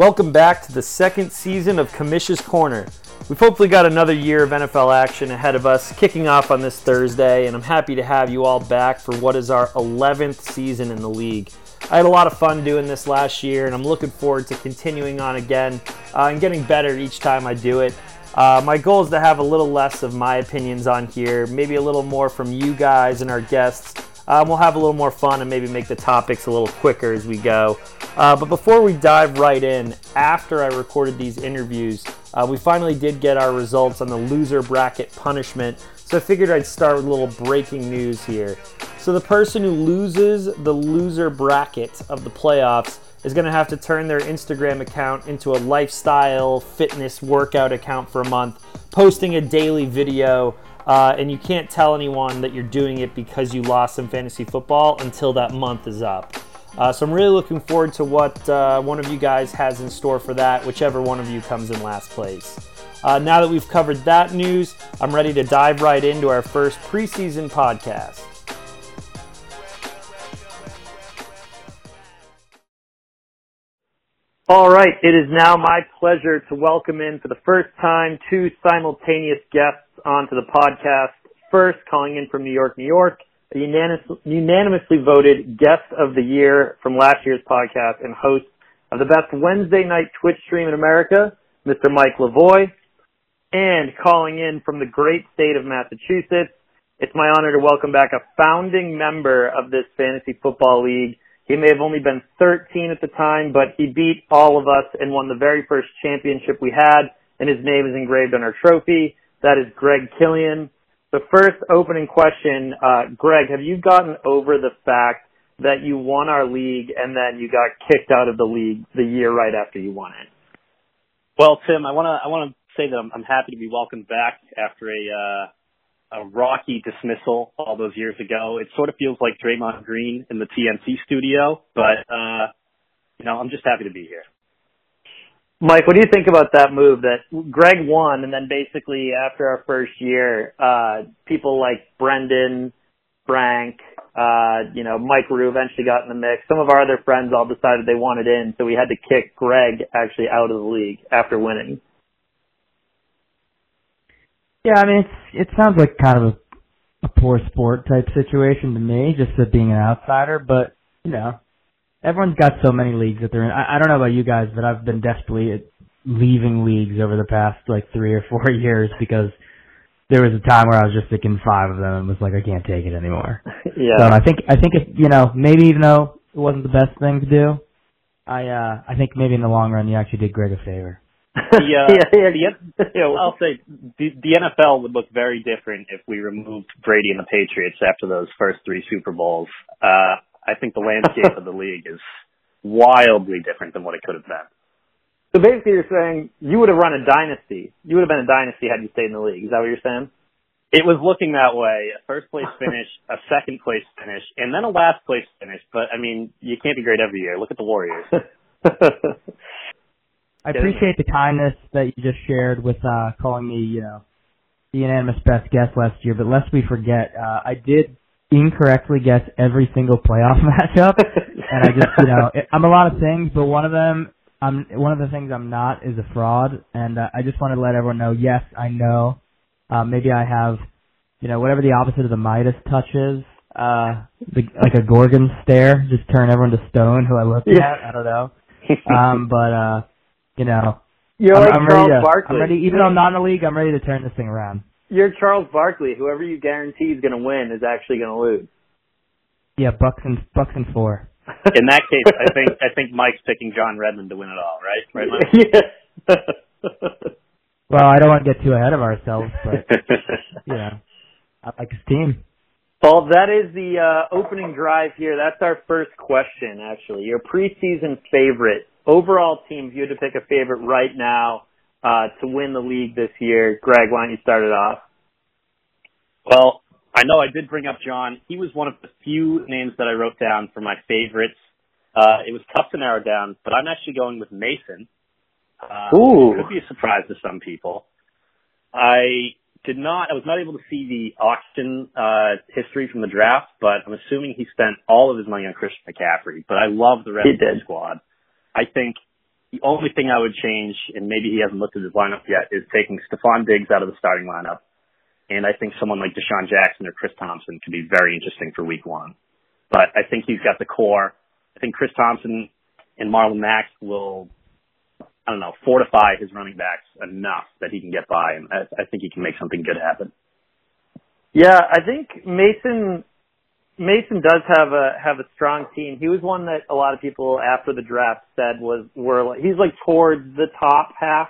Welcome back to the second season of Kamish's Corner. We've hopefully got another year of NFL action ahead of us, kicking off on this Thursday, and I'm happy to have you all back for what is our 11th season in the league. I had a lot of fun doing this last year, and I'm looking forward to continuing on again and getting better each time I do it. My goal is to have a little less of my opinions on here, maybe a little more from you guys and our guests. We'll have a little more fun and maybe make the topics a little quicker as we go. But before we dive right in, after I recorded these interviews, we finally did get our results on the loser bracket punishment, so I figured I'd start with a little breaking news here. So the person who loses the loser bracket of the playoffs is going to have to turn their Instagram account into a lifestyle fitness workout account for a month, posting a daily video, and you can't tell anyone that you're doing it because you lost in fantasy football until that month is up. So I'm really looking forward to what one of you guys has in store for that, whichever one of you comes in last place. Now that we've covered that news, I'm ready to dive right into our first preseason podcast. All right, it is now my pleasure to welcome in for the first time two simultaneous guests onto the podcast. First, calling in from New York, a unanimously voted guest of the year from last year's podcast and host of the best Wednesday night Twitch stream in America, Mr. Mike Lavoie. And calling in from the great state of Massachusetts, it's my honor to welcome back a founding member of this fantasy football league. He may have only been 13 at the time, but he beat all of us and won the very first championship we had, and his name is engraved on our trophy. That is Greg Killian. The first opening question, Greg, have you gotten over the fact that you won our league and then you got kicked out of the league the year right after you won it? Well, Tim, I want to say that I'm happy to be welcomed back after a rocky dismissal all those years ago. It sort of feels like Draymond Green in the TNT studio, but I'm just happy to be here. Mike, what do you think about that move that Greg won, and then basically after our first year, people like Brendan, Frank, Mike Rue eventually got in the mix. Some of our other friends all decided they wanted in, so we had to kick Greg actually out of the league after winning. Yeah, I mean, it sounds like kind of a poor sport type situation to me, just being an outsider, but, everyone's got so many leagues that they're in. I don't know about you guys, but I've been desperately leaving leagues over the past, 3 or 4 years because there was a time where I was just picking 5 of them and was like, I can't take it anymore. Yeah. So I think it's, maybe even though it wasn't the best thing to do, I think maybe in the long run you actually did Greg a favor. I'll say the NFL would look very different if we removed Brady and the Patriots after those first 3 Super Bowls. I think the landscape of the league is wildly different than what it could have been. So basically you're saying you would have run a dynasty. You would have been a dynasty had you stayed in the league. Is that what you're saying? It was looking that way. A first place finish, a second place finish, and then a last place finish. But, you can't be great every year. Look at the Warriors. I appreciate the kindness that you just shared with calling me, the unanimous best guest last year. But lest we forget, I did incorrectly guess every single playoff matchup, and I just I'm a lot of things, but one of the things I'm not is a fraud, and I just want to let everyone know. Yes, I know. Maybe I have, whatever the opposite of the Midas touch is, like a Gorgon stare, just turn everyone to stone who I looked at. I don't know, you're I'm ready. Barkley. I'm ready. Even though I'm not in the league, I'm ready to turn this thing around. You're Charles Barkley. Whoever you guarantee is going to win is actually going to lose. Yeah, bucks and 4. In that case, I think Mike's picking John Redmond to win it all, right? Right, Mike? Yeah. Well, I don't want to get too ahead of ourselves, but I like his team. Well, that is the opening drive here. That's our first question, actually. Your preseason favorite overall team, if you had to pick a favorite right now, to win the league this year. Greg, why don't you start it off? Well, I know I did bring up John. He was one of the few names that I wrote down for my favorites. It was tough to narrow down, but I'm actually going with Mason. Ooh. It could be a surprise to some people. I was not able to see the auction history from the draft, but I'm assuming he spent all of his money on Christian McCaffrey. But I love the rest of the squad. I think The only thing I would change, and maybe he hasn't looked at his lineup yet, is taking Stefon Diggs out of the starting lineup. And I think someone like Deshaun Jackson or Chris Thompson could be very interesting for week one. But I think he's got the core. I think Chris Thompson and Marlon Mack will, I don't know, fortify his running backs enough that he can get by. And I think he can make something good happen. Yeah, I think Mason does have a strong team. He was one that a lot of people after the draft said he's like towards the top half.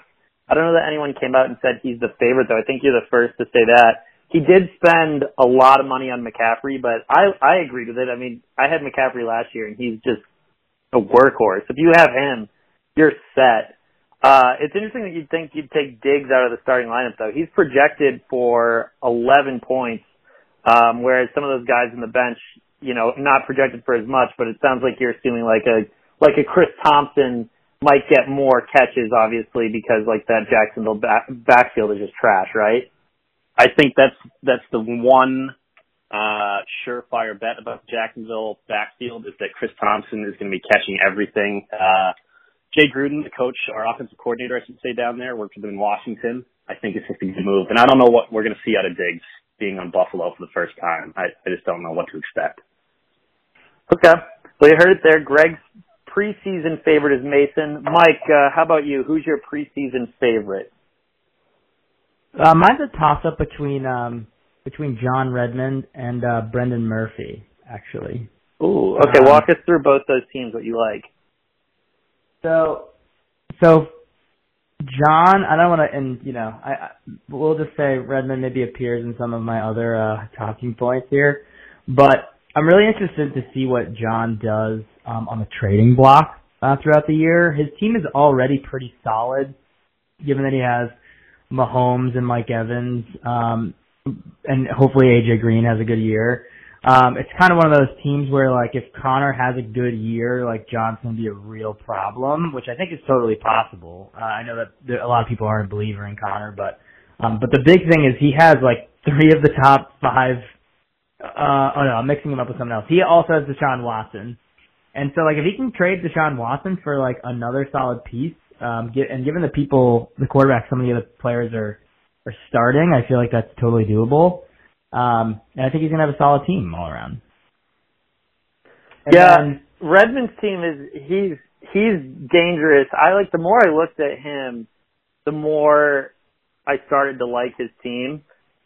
I don't know that anyone came out and said he's the favorite, though. I think you're the first to say that. He did spend a lot of money on McCaffrey, but I agreed with it. I mean, I had McCaffrey last year, and he's just a workhorse. If you have him, you're set. It's interesting that you'd think you'd take Diggs out of the starting lineup, though. He's projected for 11 points. Whereas some of those guys on the bench, you know, not projected for as much, but it sounds like you're assuming like a Chris Thompson might get more catches, obviously, because like that Jacksonville backfield is just trash, right? I think that's the one, surefire bet about Jacksonville backfield is that Chris Thompson is going to be catching everything. Jay Gruden, the coach, our offensive coordinator, I should say, down there, worked with him in Washington. I think it's just a good move. And I don't know what we're going to see out of Diggs being on Buffalo for the first time. I just don't know what to expect. Okay. Well, you heard it there. Greg's preseason favorite is Mason. Mike, how about you? Who's your preseason favorite? Mine's a toss-up between John Redmond and Brendan Murphy, actually. Ooh, okay. Walk us through both those teams, what you like. So John, I don't want to, and you know, we'll just say Redmond maybe appears in some of my other talking points here, but I'm really interested to see what John does on the trading block throughout the year. His team is already pretty solid, given that he has Mahomes and Mike Evans, and hopefully AJ Green has a good year. It's kind of one of those teams where, like, if Connor has a good year, like, John's going to be a real problem, which I think is totally possible. I know that a lot of people aren't a believer in Connor, but the big thing is he has, like, three of the top five. I'm mixing him up with something else. He also has Deshaun Watson. And so, like, if he can trade Deshaun Watson for, like, another solid piece, and given the quarterbacks, some of the other players are starting, I feel like that's totally doable. And I think he's going to have a solid team all around. And yeah, Redmond's team he's dangerous. The more I looked at him, the more I started to like his team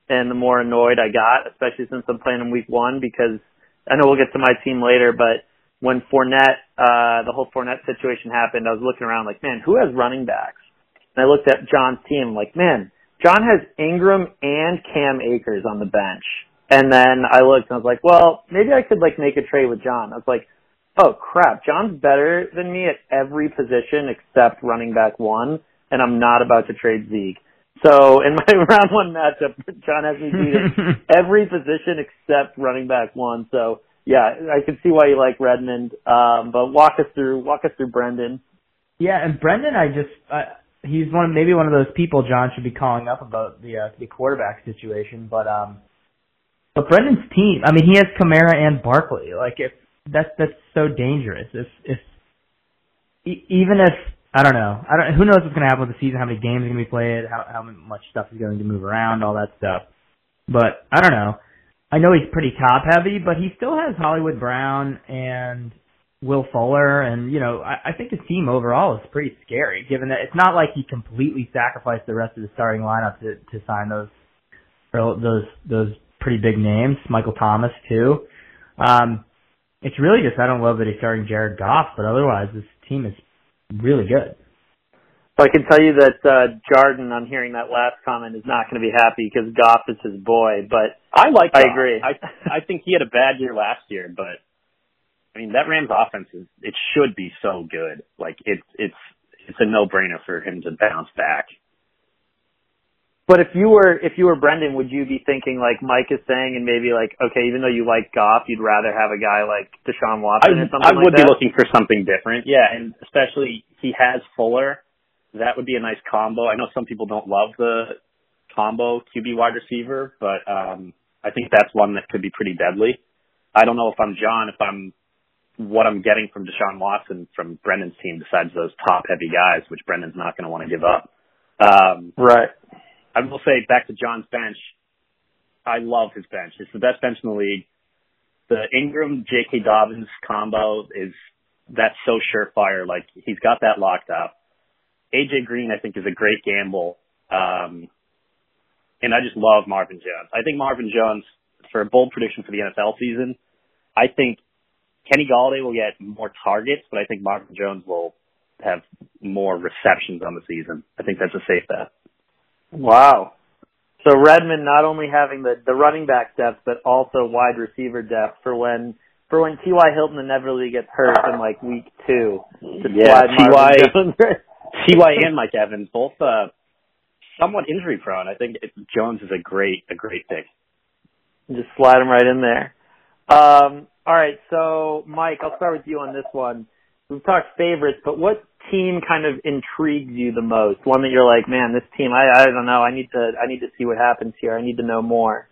and the more annoyed I got, especially since I'm playing in week one, because I know we'll get to my team later, but when Fournette, the whole Fournette situation happened, I was looking around like, man, who has running backs? And I looked at John's team like, man, John has Ingram and Cam Akers on the bench. And then I looked and I was like, well, maybe I could like make a trade with John. I was like, oh crap, John's better than me at every position except running back one, and I'm not about to trade Zeke. So in my round one matchup, John has me beat at every position except running back one. So yeah, I can see why you like Redmond. But walk us through Brendan. Yeah, and Brendan, he's one of those people John should be calling up about the quarterback situation, but Brendan's team. I mean, he has Kamara and Barkley. Like, if that's so dangerous. If I don't know. Who knows what's going to happen with the season? How many games are going to be played? How much stuff is going to move around? All that stuff. But I don't know. I know he's pretty top heavy, but he still has Hollywood Brown and Will Fuller, and, you know, I think his team overall is pretty scary, given that it's not like he completely sacrificed the rest of the starting lineup to sign those pretty big names, Michael Thomas, too. It's really just, I don't love that he's starting Jared Goff, but otherwise this team is really good. So I can tell you that Jordan, on hearing that last comment, is not going to be happy because Goff is his boy, but I agree. I think he had a bad year last year, but I mean, that Rams offense it should be so good. Like, it's a no-brainer for him to bounce back. But if you were Brendan, would you be thinking like Mike is saying, and maybe like, okay, even though you like Goff, you'd rather have a guy like Deshaun Watson or something like that? I would be looking for something different. Yeah, and especially he has Fuller. That would be a nice combo. I know some people don't love the combo QB wide receiver, but I think that's one that could be pretty deadly. I don't know if I'm John, if I'm what I'm getting from Deshaun Watson from Brendan's team besides those top-heavy guys, which Brendan's not going to want to give up. Right. I will say, back to John's bench, I love his bench. It's the best bench in the league. The Ingram-J.K. Dobbins combo that's so surefire. Like, he's got that locked up. AJ Green, I think, is a great gamble. And I just love Marvin Jones. I think Marvin Jones, for a bold prediction for the NFL season, I think Kenny Galladay will get more targets, but I think Marvin Jones will have more receptions on the season. I think that's a safe bet. Wow. So Redmond not only having the running back depth, but also wide receiver depth for when T.Y. Hilton inevitably gets hurt in like week two. Yeah, T.Y. and Mike Evans, both somewhat injury prone. I think Jones is a great pick. Just slide him right in there. All right, so Mike, I'll start with you on this one. We've talked favorites, but what team kind of intrigues you the most? One that you're like, man, this team, I don't know. I need to see what happens here. I need to know more.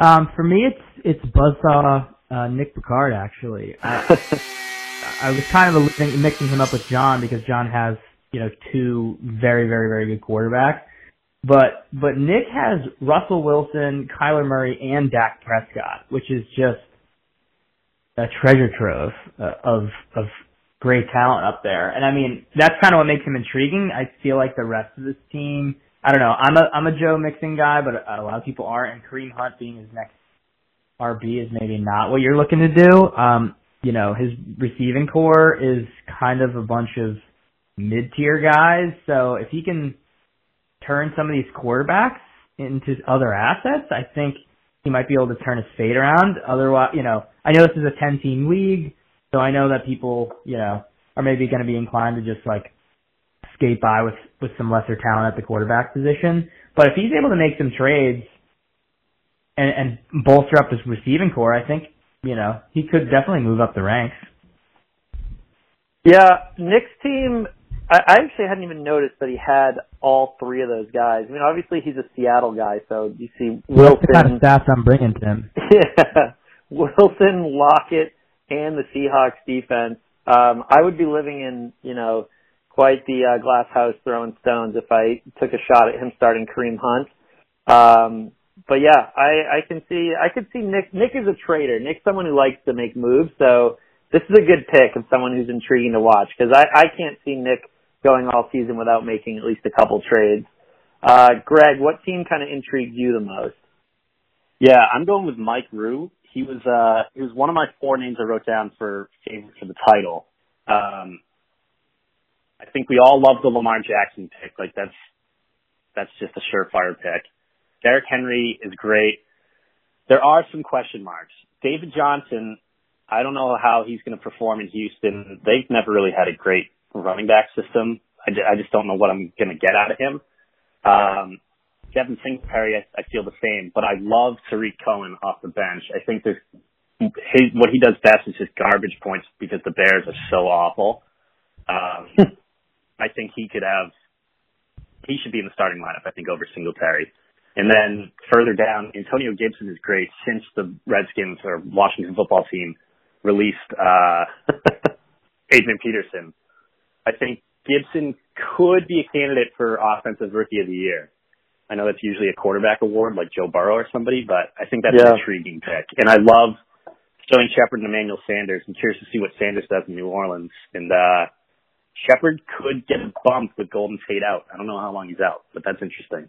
For me, it's Buzzsaw Nick Picard, actually. I was kind of mixing him up with John because John has, two very, very, very good quarterbacks. But Nick has Russell Wilson, Kyler Murray, and Dak Prescott, which is just a treasure trove of great talent up there. And I mean, that's kind of what makes him intriguing. I feel like the rest of this team, I don't know. I'm a Joe Mixon guy, but a lot of people aren't. And Kareem Hunt being his next RB is maybe not what you're looking to do. His receiving core is kind of a bunch of mid-tier guys. So if he can turn some of these quarterbacks into other assets, I think he might be able to turn his fate around. Otherwise, I know this is a 10-team league, so I know that people, are maybe going to be inclined to just, skate by with some lesser talent at the quarterback position. But if he's able to make some trades and bolster up his receiving core, I think, he could definitely move up the ranks. Yeah, Nick's team, I actually hadn't even noticed that he had all three of those guys. I mean, obviously he's a Seattle guy, so you see Wilson. That's the kind of stats I'm bringing to him. Yeah, Wilson, Lockett, and the Seahawks defense. I would be living in, quite the glass house throwing stones if I took a shot at him starting Kareem Hunt. But yeah, I could see Nick. Nick is a trader. Nick's someone who likes to make moves. So this is a good pick of someone who's intriguing to watch because I can't see Nick going all season without making at least a couple trades. Greg, what team kind of intrigued you the most? Yeah, I'm going with Mike Rue. He was one of my four names I wrote down for favorite for the title. I think we all love the Lamar Jackson pick. Like that's just a surefire pick. Derrick Henry is great. There are some question marks. David Johnson, I don't know how he's going to perform in Houston. They've never really had a great running back system. I just don't know what I'm going to get out of him. Devin Singletary, I feel the same, but I love Tariq Cohen off the bench. I think what he does best is just garbage points because the Bears are so awful. I think he should be in the starting lineup, I think, over Singletary. And then further down, Antonio Gibson is great since the Redskins or Washington football team released Adrian Peterson. I think Gibson could be a candidate for Offensive Rookie of the Year. I know that's usually a quarterback award like Joe Burrow or somebody, but I think that's an intriguing pick. And I love Sterling Shepard and Emmanuel Sanders. I'm curious to see what Sanders does in New Orleans. And Shepard could get a bump with Golden Tate out. I don't know how long he's out, but that's interesting.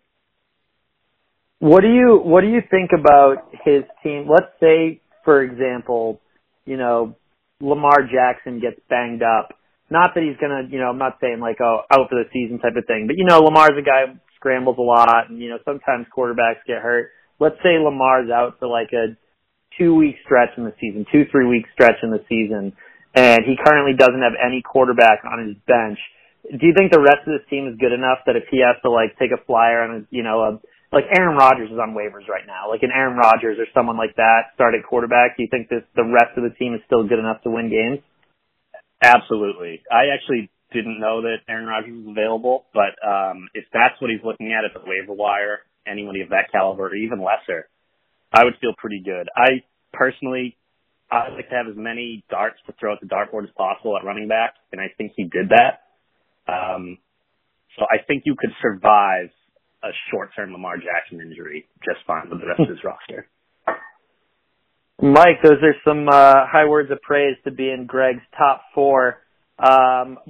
What do you think about his team? Let's say, for example, Lamar Jackson gets banged up. Not that he's gonna, I'm not saying out for the season type of thing, but Lamar's a guy who scrambles a lot, and sometimes quarterbacks get hurt. Let's say Lamar's out for a 2-week stretch in the season, 2-3 week stretch in the season, and he currently doesn't have any quarterback on his bench. Do you think the rest of this team is good enough that if he has to take a flyer on like Aaron Rodgers is on waivers right now, like an Aaron Rodgers or someone like that, start at quarterback? Do you think the rest of the team is still good enough to win games? Absolutely. I actually didn't know that Aaron Rodgers was available, but if that's what he's looking at the waiver wire, anybody of that caliber or even lesser, I would feel pretty good. I personally I like to have as many darts to throw at the dartboard as possible at running back, and I think he did that. So I think you could survive a short-term Lamar Jackson injury just fine with the rest of his roster. Mike, those are some high words of praise to be in Greg's top four.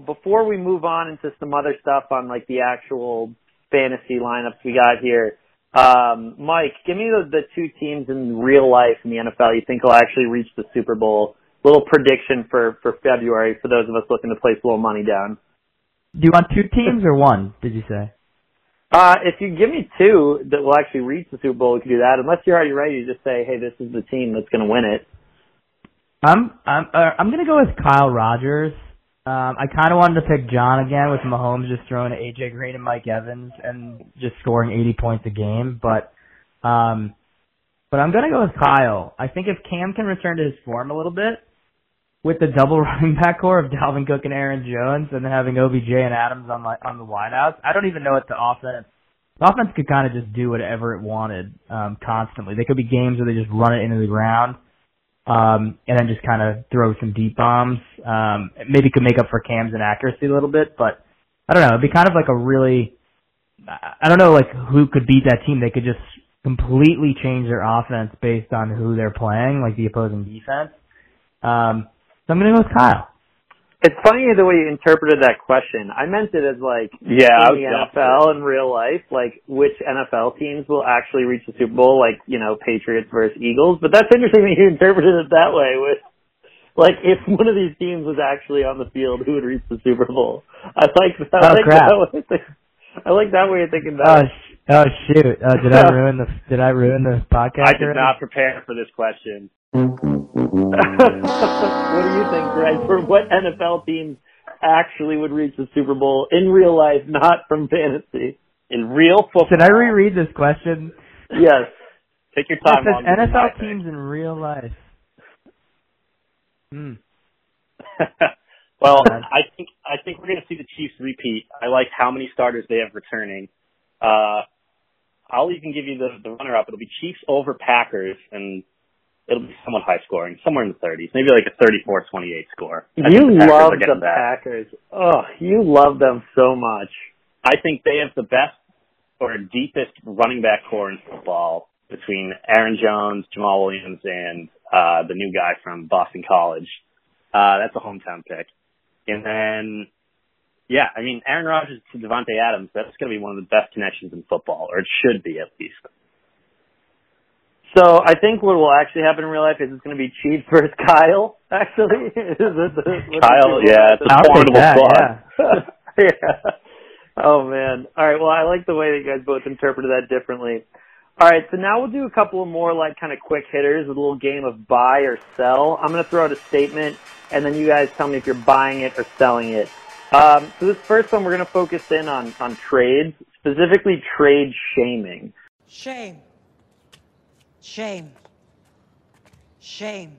Before we move on into some other stuff on like the actual fantasy lineups we got here, Mike, give me the two teams in real life in the NFL you think will actually reach the Super Bowl. Little prediction for February for those of us looking to place a little money down. Do you want two teams or one, did you say? If you give me two that will actually reach the Super Bowl, we can do that. Unless you're already ready to just say, hey, this is the team that's going to win it. I'm going to go with Kyle Rogers. I kind of wanted to pick John again with Mahomes just throwing to AJ Green and Mike Evans and just scoring 80 points a game. But I'm going to go with Kyle. I think if Cam can return to his form a little bit with the double running back core of Dalvin Cook and Aaron Jones and then having OBJ and Adams on the wideouts, I don't even know what the offense could kind of just do whatever it wanted constantly. They could be games where they just run it into the ground. And then just kind of throw some deep bombs. Maybe could make up for Cam's inaccuracy a little bit, but I don't know. It'd be kind of like a really, I don't know, like who could beat that team. They could just completely change their offense based on who they're playing, like the opposing defense. So I'm going to go with Kyle. It's funny the way you interpreted that question. I meant it as like in the NFL in real life, like which NFL teams will actually reach the Super Bowl, like, you know, Patriots versus Eagles. But that's interesting that you interpreted it that way with like if one of these teams was actually on the field, who would reach the Super Bowl? I like that. I like that way of thinking about it. Oh shoot! Did I ruin the podcast? I did not prepare for this question. What do you think, Greg? For what NFL teams actually would reach the Super Bowl in real life, not from fantasy? In real football. Should I reread this question? Yes. Take your time. It says NFL teams in real life. Hmm. Well, I think we're going to see the Chiefs repeat. I like how many starters they have returning. I'll even give you the runner-up. It'll be Chiefs over Packers, and it'll be somewhat high-scoring, somewhere in the 30s, maybe like a 34-28 score. You love the Packers. Oh, you love them so much. I think they have the best or deepest running back core in football between Aaron Jones, Jamal Williams, and the new guy from Boston College. That's a hometown pick. And then... yeah, I mean, Aaron Rodgers to Devontae Adams, that's going to be one of the best connections in football, or it should be at least. So I think what will actually happen in real life is it's going to be Chiefs versus Kyle, actually. Kyle, yeah, it's a formidable plot. Yeah. Yeah. Oh, man. All right, well, I like the way that you guys both interpreted that differently. All right, so now we'll do a couple of more, like, kind of quick hitters with a little game of buy or sell. I'm going to throw out a statement, and then you guys tell me if you're buying it or selling it. So this first one, we're going to focus in on trades, specifically trade shaming. Shame. Shame. Shame.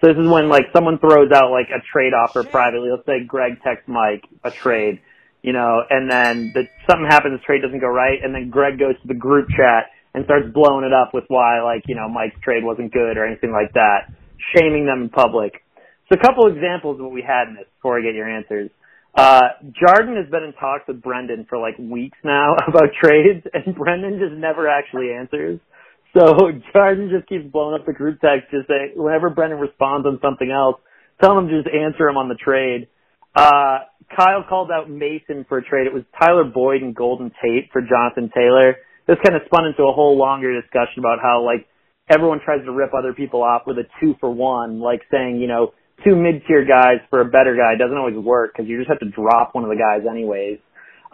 So this is when, like, someone throws out, like, a trade offer privately. Let's say Greg texts Mike a trade, you know, and then something happens, the trade doesn't go right, and then Greg goes to the group chat and starts blowing it up with why, like, you know, Mike's trade wasn't good or anything like that, shaming them in public. So a couple examples of what we had in this before I get your answers. Jordan has been in talks with Brendan for like weeks now about trades, and Brendan just never actually answers. So Jordan just keeps blowing up the group text, just saying whenever Brendan responds on something else, tell him to just answer him on the trade. Kyle called out Mason for a trade. It was Tyler Boyd and Golden Tate for Jonathan Taylor. This kind of spun into a whole longer discussion about how like everyone tries to rip other people off with a 2-for-1, like saying, you know, 2 mid-tier guys for a better guy doesn't always work because you just have to drop one of the guys anyways.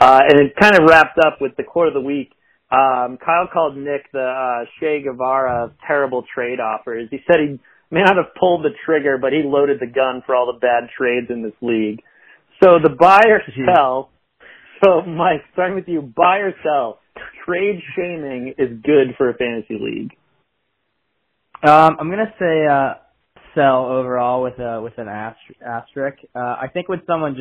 And it kind of wrapped up with the quote of the week. Kyle called Nick the Che Guevara of terrible trade offers. He said he may not have pulled the trigger, but he loaded the gun for all the bad trades in this league. So the buy or sell. So, Mike, starting with you, buy or sell. Trade shaming is good for a fantasy league. I'm going to say... sell overall with an asterisk. I think when someone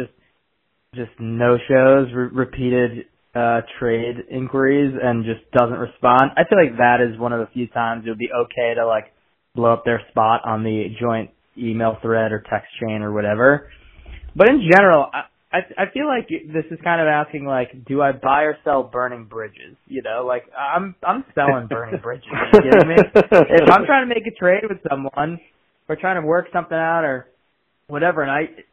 just no-shows, repeated trade inquiries and just doesn't respond, I feel like that is one of the few times it would be okay to like blow up their spot on the joint email thread or text chain or whatever. But in general, I feel like this is kind of asking, like, do I buy or sell burning bridges? You know, like, I'm selling burning bridges. You know what I mean? If I'm trying to make a trade with someone or trying to work something out or whatever,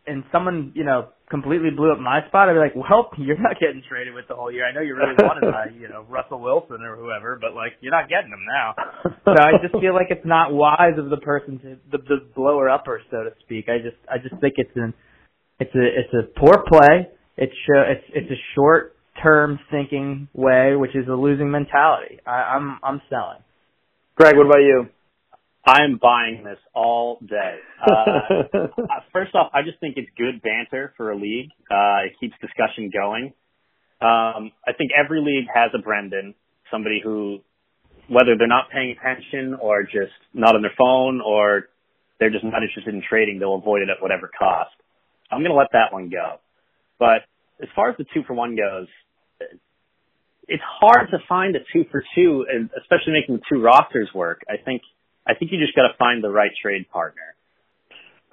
and someone, you know, completely blew up my spot, I'd be like, well, you're not getting traded with the whole year. I know you really wanted, Russell Wilson or whoever, but, like, you're not getting them now. So I just feel like it's not wise of the person to the blower-upper, so to speak. I just think it's a poor play. It's a short-term thinking way, which is a losing mentality. I'm selling. Greg, what about you? I am buying this all day. First off, I just think it's good banter for a league. It keeps discussion going. I think every league has a Brendan, somebody who, whether they're not paying attention or just not on their phone or they're just not interested in trading, they'll avoid it at whatever cost. I'm going to let that one go. But as far as the 2-for-1 goes, it's hard to find a 2-for-2, and especially making the two rosters work. I think you just got to find the right trade partner.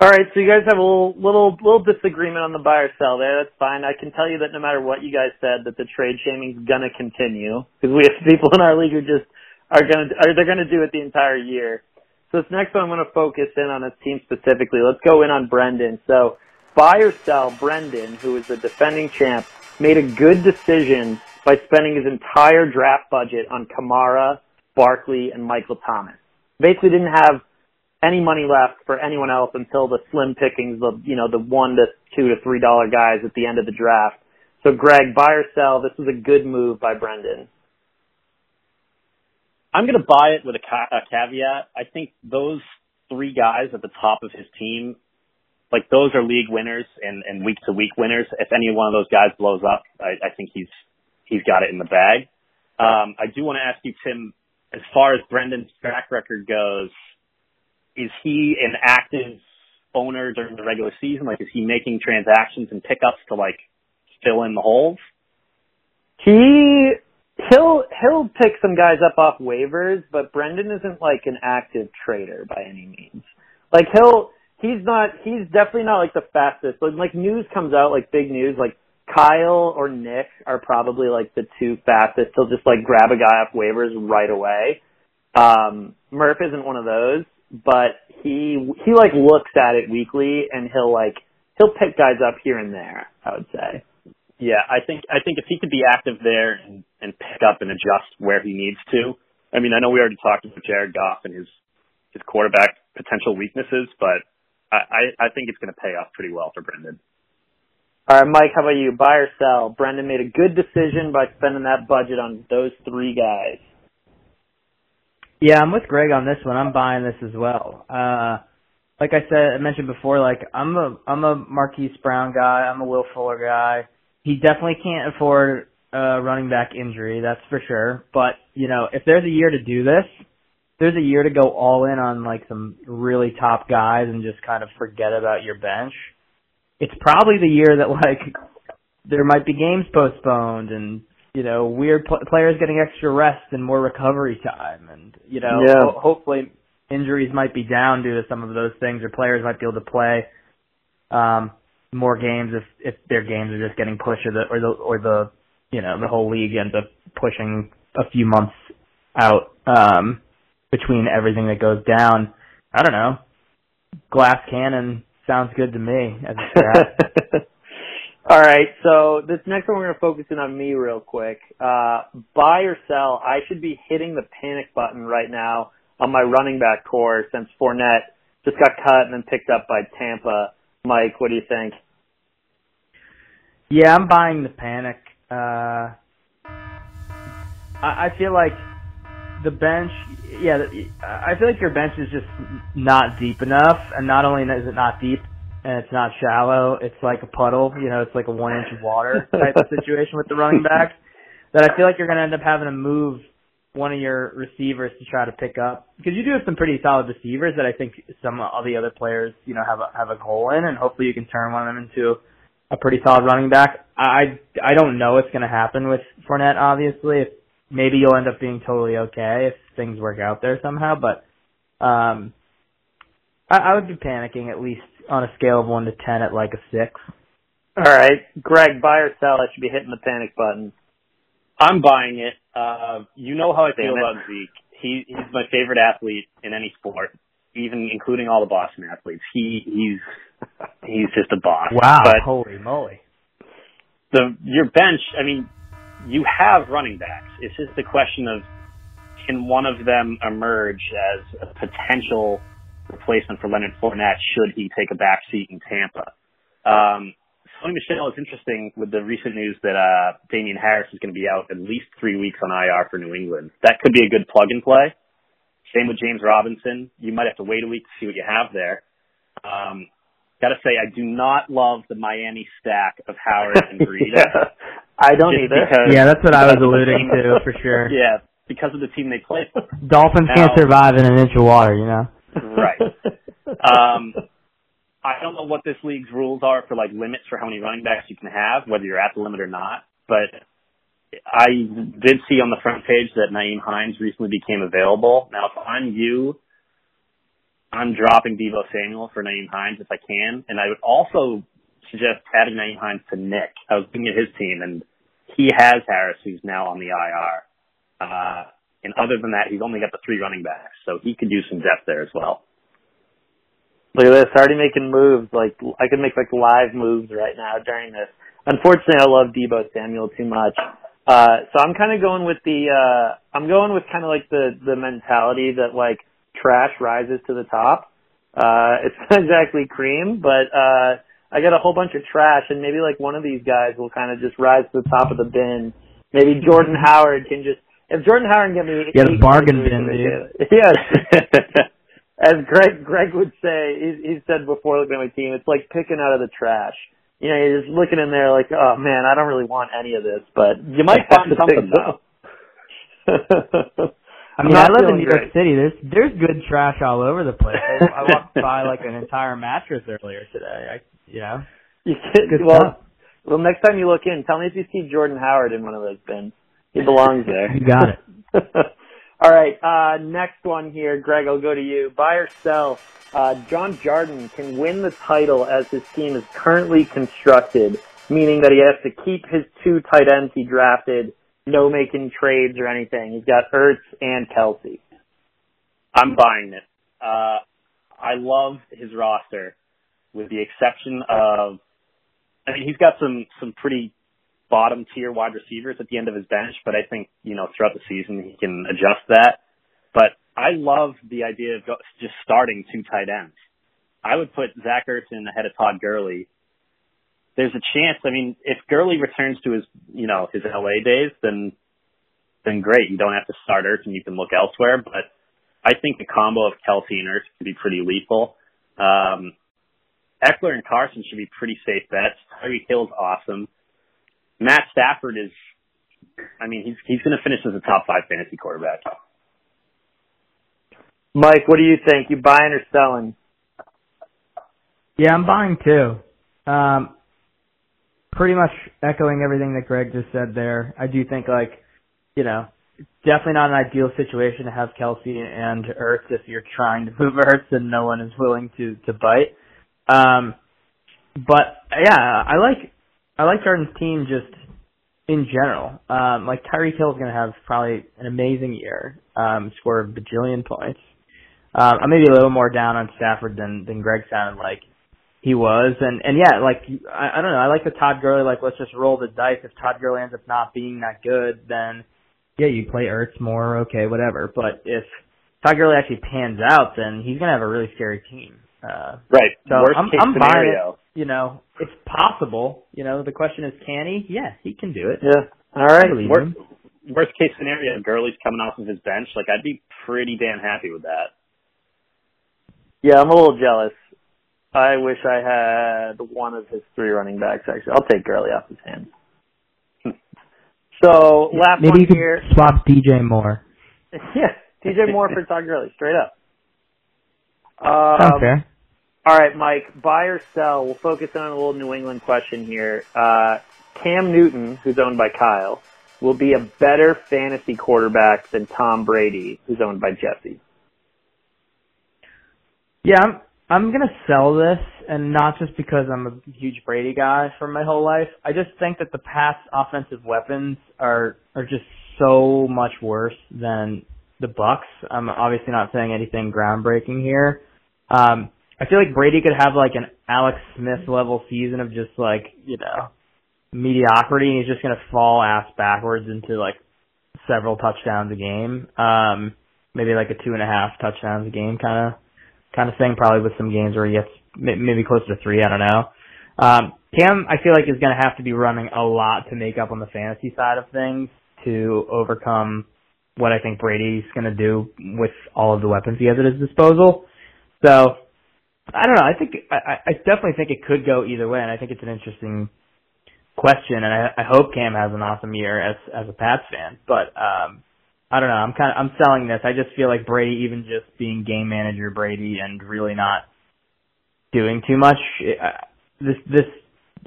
All right, so you guys have a little disagreement on the buy or sell there. That's fine. I can tell you that no matter what you guys said, that the trade shaming is going to continue because we have people in our league who just they're going to do it the entire year. So this next one I'm going to focus in on this team specifically. Let's go in on Brendan. So buy or sell, Brendan, who is the defending champ, made a good decision by spending his entire draft budget on Kamara, Barkley, and Michael Thomas. Basically didn't have any money left for anyone else until the slim pickings, the $1 to $2 to $3 guys at the end of the draft. So, Greg, buy or sell, this was a good move by Brendan. I'm going to buy it with a caveat. I think those three guys at the top of his team, like, those are league winners and week-to-week winners. If any one of those guys blows up, I think he's got it in the bag. I do want to ask you, Tim, as far as Brendan's track record goes, is he an active owner during the regular season? Like, is he making transactions and pickups to, like, fill in the holes? He'll pick some guys up off waivers, but Brendan isn't, like, an active trader by any means. Like, he's definitely not, like, the fastest. Like, news comes out, like, big news, like, Kyle or Nick are probably, like, the two fastest. They'll just, like, grab a guy off waivers right away. Murph isn't one of those, but he like, looks at it weekly, and he'll pick guys up here and there, I would say. Yeah, I think if he could be active there and pick up and adjust where he needs to. I mean, I know we already talked about Jared Goff and his quarterback potential weaknesses, but I think it's going to pay off pretty well for Brendan. All right, Mike, how about you? Buy or sell? Brendan made a good decision by spending that budget on those three guys. Yeah, I'm with Greg on this one. I'm buying this as well. Like I said, I mentioned before, like, I'm a Marquise Brown guy. I'm a Will Fuller guy. He definitely can't afford a running back injury, that's for sure. But, you know, if there's a year to do this, there's a year to go all in on, like, some really top guys and just kind of forget about your bench. It's probably the year that, like, there might be games postponed and, you know, weird players getting extra rest and more recovery time. And, you know, hopefully injuries might be down due to some of those things, or players might be able to play more games if their games are just getting pushed, or the you know, the whole league ends up pushing a few months out between everything that goes down. I don't know. Glass cannon. Sounds good to me. All right, so this next one we're going to focus in on me real quick. Buy or sell, I should be hitting the panic button right now on my running back core since Fournette just got cut and then picked up by Tampa. Mike, what do you think? Yeah, I'm buying the panic. I feel like the bench, I feel like your bench is just not deep enough, and not only is it not deep and it's not shallow, it's like a puddle, you know, it's like a 1-inch of water type of situation with the running backs, that I feel like you're going to end up having to move one of your receivers to try to pick up, because you do have some pretty solid receivers that I think some of the other players, you know, have a goal in, and hopefully you can turn one of them into a pretty solid running back. I don't know what's going to happen with Fournette, obviously. Maybe you'll end up being totally okay if things work out there somehow, but I would be panicking at least on a scale of 1 to 10 at like a 6. All right. Greg, buy or sell? I should be hitting the panic button. I'm buying it. You know how I feel about Zeke. He's my favorite athlete in any sport, even including all the Boston athletes. He's just a boss. Wow. But holy moly. Your bench, I mean, you have running backs. It's just the question of can one of them emerge as a potential replacement for Leonard Fournette should he take a back seat in Tampa. Sony Michel is interesting with the recent news that Damian Harris is going to be out at least 3 weeks on IR for New England. That could be a good plug and play. Same with James Robinson. You might have to wait a week to see what you have there. Got to say, I do not love the Miami stack of Howard and Breida. Yeah, I don't either. Yeah, that's what I was alluding to for sure. Yeah, because of the team they play for. Dolphins can't survive in an inch of water, you know. Right. I don't know what this league's rules are for, like, limits for how many running backs you can have, whether you're at the limit or not. But I did see on the front page that Nyheim Hines recently became available. Now, if I'm you, I'm dropping Deebo Samuel for Nyheim Hines if I can. And I would also suggest adding Nyheim Hines to Nick. I was looking at his team, and he has Harris, who's now on the IR. And other than that, he's only got the three running backs, so he could use some depth there as well. Look at this, already making moves. Like I could make like live moves right now during this. Unfortunately, I love Deebo Samuel too much, so I'm kind of going with the mentality that like trash rises to the top. It's not exactly cream, but I got a whole bunch of trash, and maybe like one of these guys will kind of just rise to the top of the bin. Maybe Jordan Howard can just. If Jordan Howard can get me... Yeah, the bargain bin, dude. Yes. As Greg would say, he said before looking at my team, it's like picking out of the trash. You know, you're just looking in there like, oh, man, I don't really want any of this, but... You might find something, though. I mean, I live in New York City. There's good trash all over the place. I walked by, like, an entire mattress earlier today. Well, next time you look in, tell me if you see Jordan Howard in one of those bins. He belongs there. You got it. All right, next one here. Greg, I'll go to you. Buy or sell? John Jardin can win the title as his team is currently constructed, meaning that he has to keep his two tight ends he drafted, no making trades or anything. He's got Ertz and Kelsey. I'm buying this. I love his roster with the exception of, I mean, he's got some pretty bottom tier wide receivers at the end of his bench, but I think, you know, throughout the season he can adjust that. But I love the idea of just starting two tight ends. I would put Zach Ertz in ahead of Todd Gurley. There's a chance, I mean, if Gurley returns to his, you know, his LA days, then great. You don't have to start Ertz and you can look elsewhere, but I think the combo of Kelsey and Ertz could be pretty lethal. Eckler and Carson should be pretty safe bets. Tyreek Hill's awesome. Matt Stafford is, I mean, he's going to finish as a top five fantasy quarterback. Mike, what do you think? You buying or selling? Yeah, I'm buying too. Pretty much echoing everything that Greg just said there. I do think, like, you know, definitely not an ideal situation to have Kelsey and Ertz if you're trying to move Ertz and no one is willing to bite. But yeah, I like Jordan's team just in general. Like Tyreek Hill is going to have probably an amazing year, score a bajillion points. I may be a little more down on Stafford than Greg sounded like he was. And yeah, like, I don't know. I like the Todd Gurley, like, let's just roll the dice. If Todd Gurley ends up not being that good, then yeah, you play Ertz more, okay, whatever. But if Todd Gurley actually pans out, then he's going to have a really scary team. Right. So I'm buying it. You know, it's possible. You know, the question is, can he? Yeah, he can do it. Yeah. All right. Worst case scenario, Gurley's coming off of his bench. Like, I'd be pretty damn happy with that. Yeah, I'm a little jealous. I wish I had one of his three running backs, actually. I'll take Gurley off his hands. So, maybe you could swap DJ Moore. Yeah, DJ Moore for Todd Gurley, straight up. Okay. All right, Mike, buy or sell? We'll focus on a little New England question here. Cam Newton, who's owned by Kyle, will be a better fantasy quarterback than Tom Brady, who's owned by Jesse. Yeah, I'm I'm going to sell this, and not just because I'm a huge Brady guy from my whole life. I just think that the Pats' offensive weapons are just so much worse than the Bucks. I'm obviously not saying anything groundbreaking here. I feel like Brady could have, like, an Alex Smith-level season of just, like, you know, mediocrity, and he's just going to fall ass backwards into, like, several touchdowns a game. Maybe, like, a 2.5 touchdowns a game kind of thing, probably with some games where he gets maybe closer to 3, I don't know. Cam, I feel like, is going to have to be running a lot to make up on the fantasy side of things to overcome what I think Brady's going to do with all of the weapons he has at his disposal. So, I don't know. I definitely think it could go either way, and I think it's an interesting question, and I hope Cam has an awesome year as a Pats fan. But I don't know. I'm selling this. I just feel like Brady, even just being game manager Brady and really not doing too much, this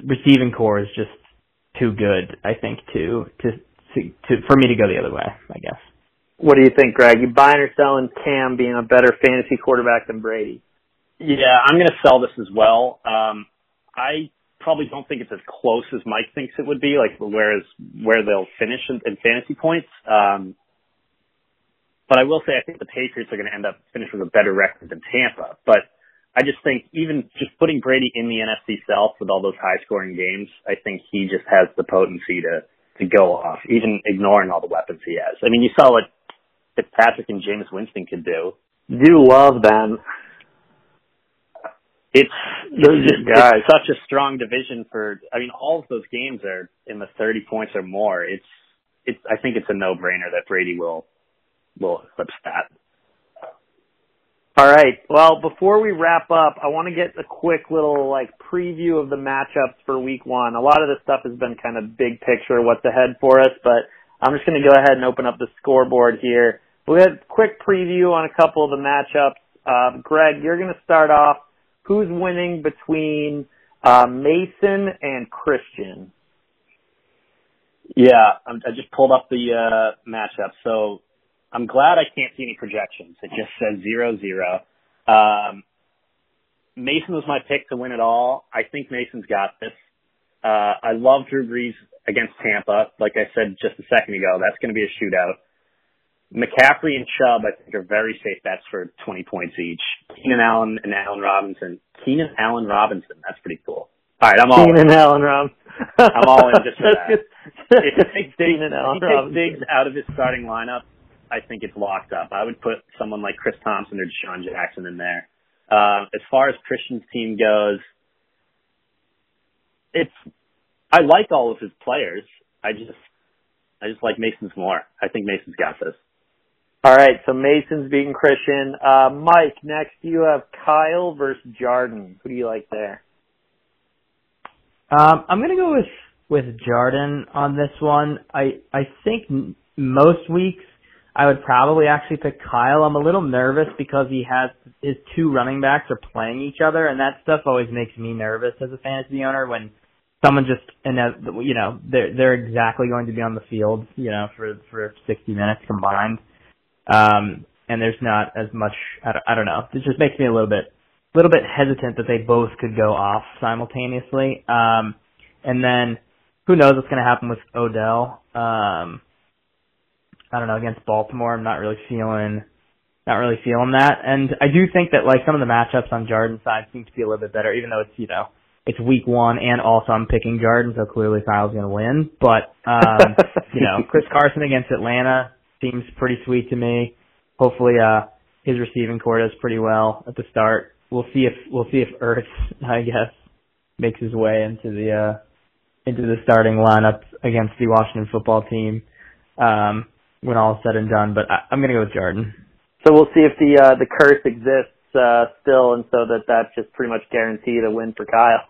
receiving core is just too good, I think, for me to go the other way, I guess. What do you think, Greg? You buying or selling Cam being a better fantasy quarterback than Brady? Yeah, I'm going to sell this as well. I probably don't think it's as close as Mike thinks it would be, like where they'll finish in fantasy points. But I will say I think the Patriots are going to end up finishing with a better record than Tampa. But I just think even just putting Brady in the NFC South with all those high-scoring games, I think he just has the potency to go off, even ignoring all the weapons he has. I mean, you saw what Fitzpatrick and Jameis Winston could do. You love them. It's such a strong division all of those games are in the 30 points or more. I think it's a no-brainer that Brady will eclipse that. All right. Well, before we wrap up, I want to get a quick little preview of the matchups for week one. A lot of this stuff has been kind of big picture, what's ahead for us, but I'm just going to go ahead and open up the scoreboard here. We'll get a quick preview on a couple of the matchups. Greg, you're going to start off. Who's winning between Mason and Christian? Yeah, I just pulled up the matchup, so I'm glad I can't see any projections. It just says 0-0. Mason was my pick to win it all. I think Mason's got this. I love Drew Brees against Tampa. Like I said just a second ago, that's going to be a shootout. McCaffrey and Chubb, I think, are very safe bets for 20 points each. Keenan Allen and Allen Robinson. Keenan Allen Robinson. That's pretty cool. All right, I'm all in. Keenan Allen Robinson. I'm all in just for that. If he takes Diggs out of his starting lineup, I think it's locked up. I would put someone like Chris Thompson or Deshaun Jackson in there. As far as Christian's team goes, I like all of his players. I just like Mason's more. I think Mason's got this. All right, so Mason's beating Christian. Mike, next you have Kyle versus Jordan. Who do you like there? I'm going to go with Jordan on this one. I think most weeks I would probably actually pick Kyle. I'm a little nervous because he has his two running backs are playing each other, and that stuff always makes me nervous as a fantasy owner when someone just, they're exactly going to be on the field, for 60 minutes combined. And there's not as much, I don't know. This just makes me a little bit hesitant that they both could go off simultaneously. And then who knows what's going to happen with Odell. I don't know, against Baltimore, I'm not really feeling that. And I do think that some of the matchups on Jordan's side seem to be a little bit better, even though it's, it's week one, and also I'm picking Jordan, so clearly Kyle's going to win. But, Chris Carson against Atlanta seems pretty sweet to me. Hopefully, his receiving core does pretty well at the start. We'll see if Ertz, I guess, makes his way into the starting lineup against the Washington football team. When all is said and done, but I'm going to go with Jordan. So we'll see if the curse exists still, and so that's just pretty much guaranteed a win for Kyle.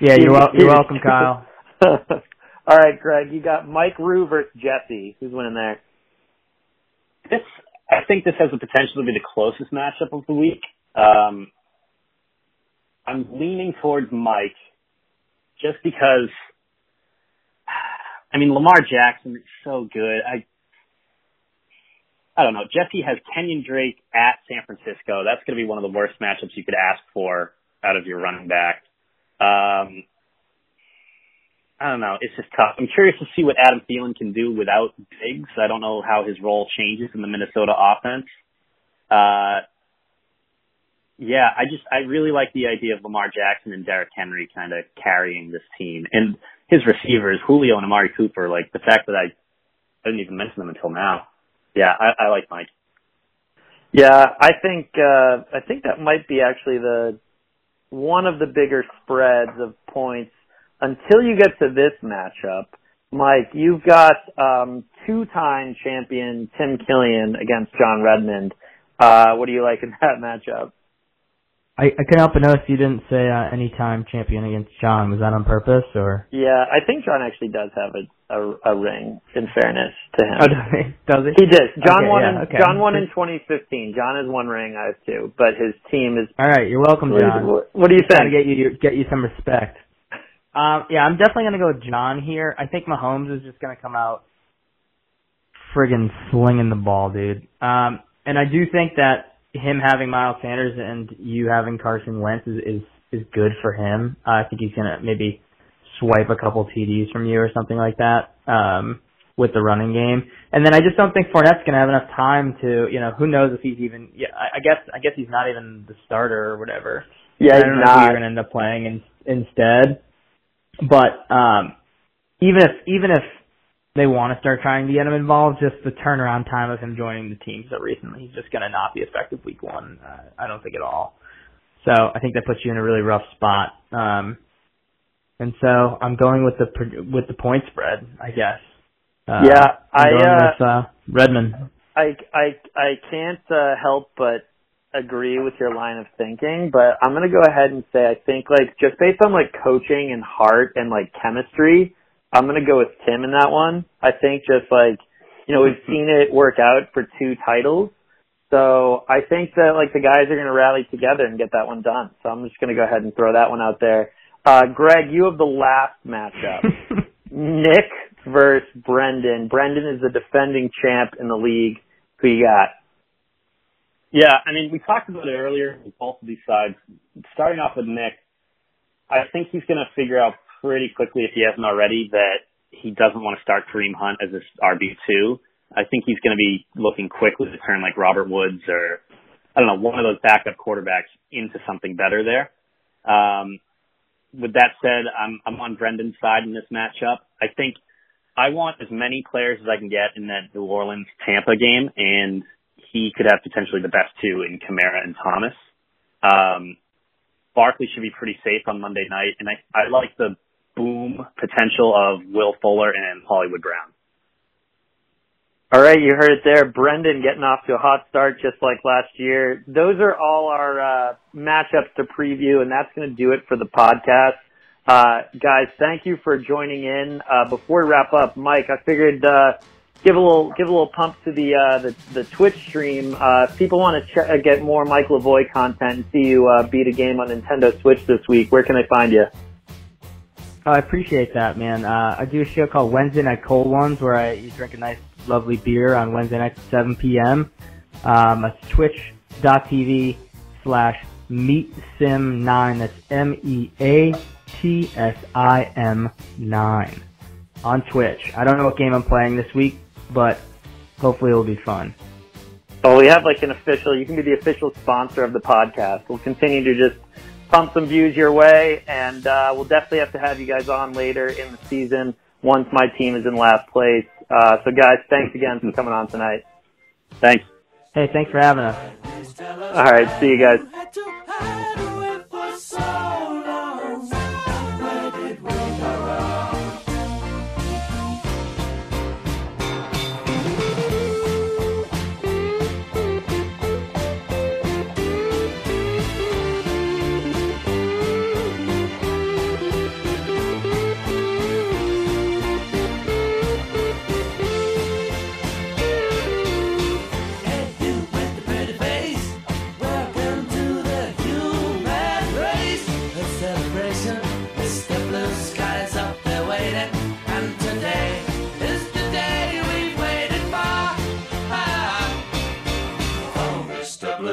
Yeah, you're welcome, Kyle. All right, Greg, you got Mike Rue versus Jesse. Who's winning there? I think this has the potential to be the closest matchup of the week. I'm leaning towards Mike just because – Lamar Jackson is so good. I I don't know. Jesse has Kenyon Drake at San Francisco. That's going to be one of the worst matchups you could ask for out of your running back. I don't know. It's just tough. I'm curious to see what Adam Thielen can do without Diggs. I don't know how his role changes in the Minnesota offense. Yeah, I really like the idea of Lamar Jackson and Derrick Henry kind of carrying this team. And his receivers, Julio and Amari Cooper, like the fact that I didn't even mention them until now. Yeah, I like Mike. Yeah, I think that might be actually the one of the bigger spreads of points until you get to this matchup. Mike, you've got two-time champion Tim Killian against John Redmond. What do you like in that matchup? I couldn't help but notice you didn't say anytime champion against John. Was that on purpose or? Yeah, I think John actually does have a ring. In fairness to him, oh, does he? He did. John won in 2015. John has one ring. I have two, but his team is. All right, you're welcome, John. What do you think? Trying to get you some respect. Yeah, I'm definitely gonna go with John here. I think Mahomes is just gonna come out friggin' slinging the ball, dude. And I do think that him having Miles Sanders and you having Carson Wentz is good for him. I think he's going to maybe swipe a couple TDs from you or something like that with the running game. And then I just don't think Fournette's going to have enough time to, you know, who knows if he's even I guess he's not even the starter or whatever. Yeah, he's not. I don't know if you're going to end up playing instead. But even if they want to start trying to get him involved, just the turnaround time of him joining the team so recently, he's just going to not be effective week one, I don't think at all. So I think that puts you in a really rough spot. And so I'm going with the point spread, I guess. I'm going with Redmond. I can't help but agree with your line of thinking, but I'm going to go ahead and say I think, like, just based on, like, coaching and heart and, like, chemistry, I'm going to go with Tim in that one. I think just like, you know, we've seen it work out for two titles. So I think that like the guys are going to rally together and get that one done. So I'm just going to go ahead and throw that one out there. Greg, you have the last matchup. Nick versus Brendan. Brendan is the defending champ in the league. Who you got? Yeah, I mean, we talked about it earlier with both of these sides. Starting off with Nick, I think he's going to figure out pretty quickly, if he hasn't already, that he doesn't want to start Kareem Hunt as his RB2. I think he's going to be looking quickly to turn like Robert Woods or, I don't know, one of those backup quarterbacks into something better there. With that said, I'm on Brendan's side in this matchup. I think I want as many players as I can get in that New Orleans-Tampa game, and he could have potentially the best two in Kamara and Thomas. Barkley should be pretty safe on Monday night, and I like the boom potential of Will Fuller and Hollywood Brown. All right, you heard it there. Brendan getting off to a hot start just like last year. Those are all our matchups to preview, and that's going to do it for the podcast. Guys, thank you for joining in. Before we wrap up, Mike, I figured give a little pump to the Twitch stream. If people want to get more Mike Lavoie content and see you beat a game on Nintendo Switch this week, where can they find you? I appreciate that, man. I do a show called Wednesday Night Cold Ones where you drink a nice, lovely beer on Wednesday nights at 7 p.m. That's twitch.tv/meatsim9. That's meatsim9 on Twitch. I don't know what game I'm playing this week, but hopefully it'll be fun. Well, we have like an official, you can be the official sponsor of the podcast. We'll continue to just pump some views your way, and we'll definitely have to have you guys on later in the season once my team is in last place. So, guys, thanks again for coming on tonight. Thanks. Hey, thanks for having us. All right, see you guys.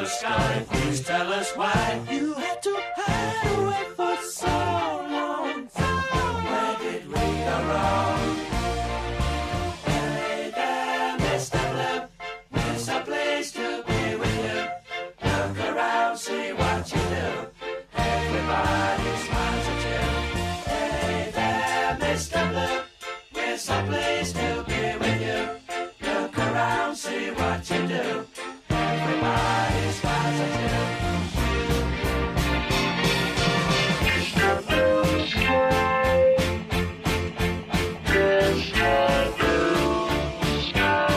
the sky. Please tell us why you had to hide away for so long. Where did we go wrong? Hey there, Mr. Blue, we're so pleased to be with you. Look around, see what you do. Everybody smiles at you. Hey there, Mr. Blue, we're so pleased to be with you. Look around, see what you do. Everybody smiles at you. Mr. Blue Sky. Mr. Blue Sky.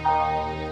Thank you.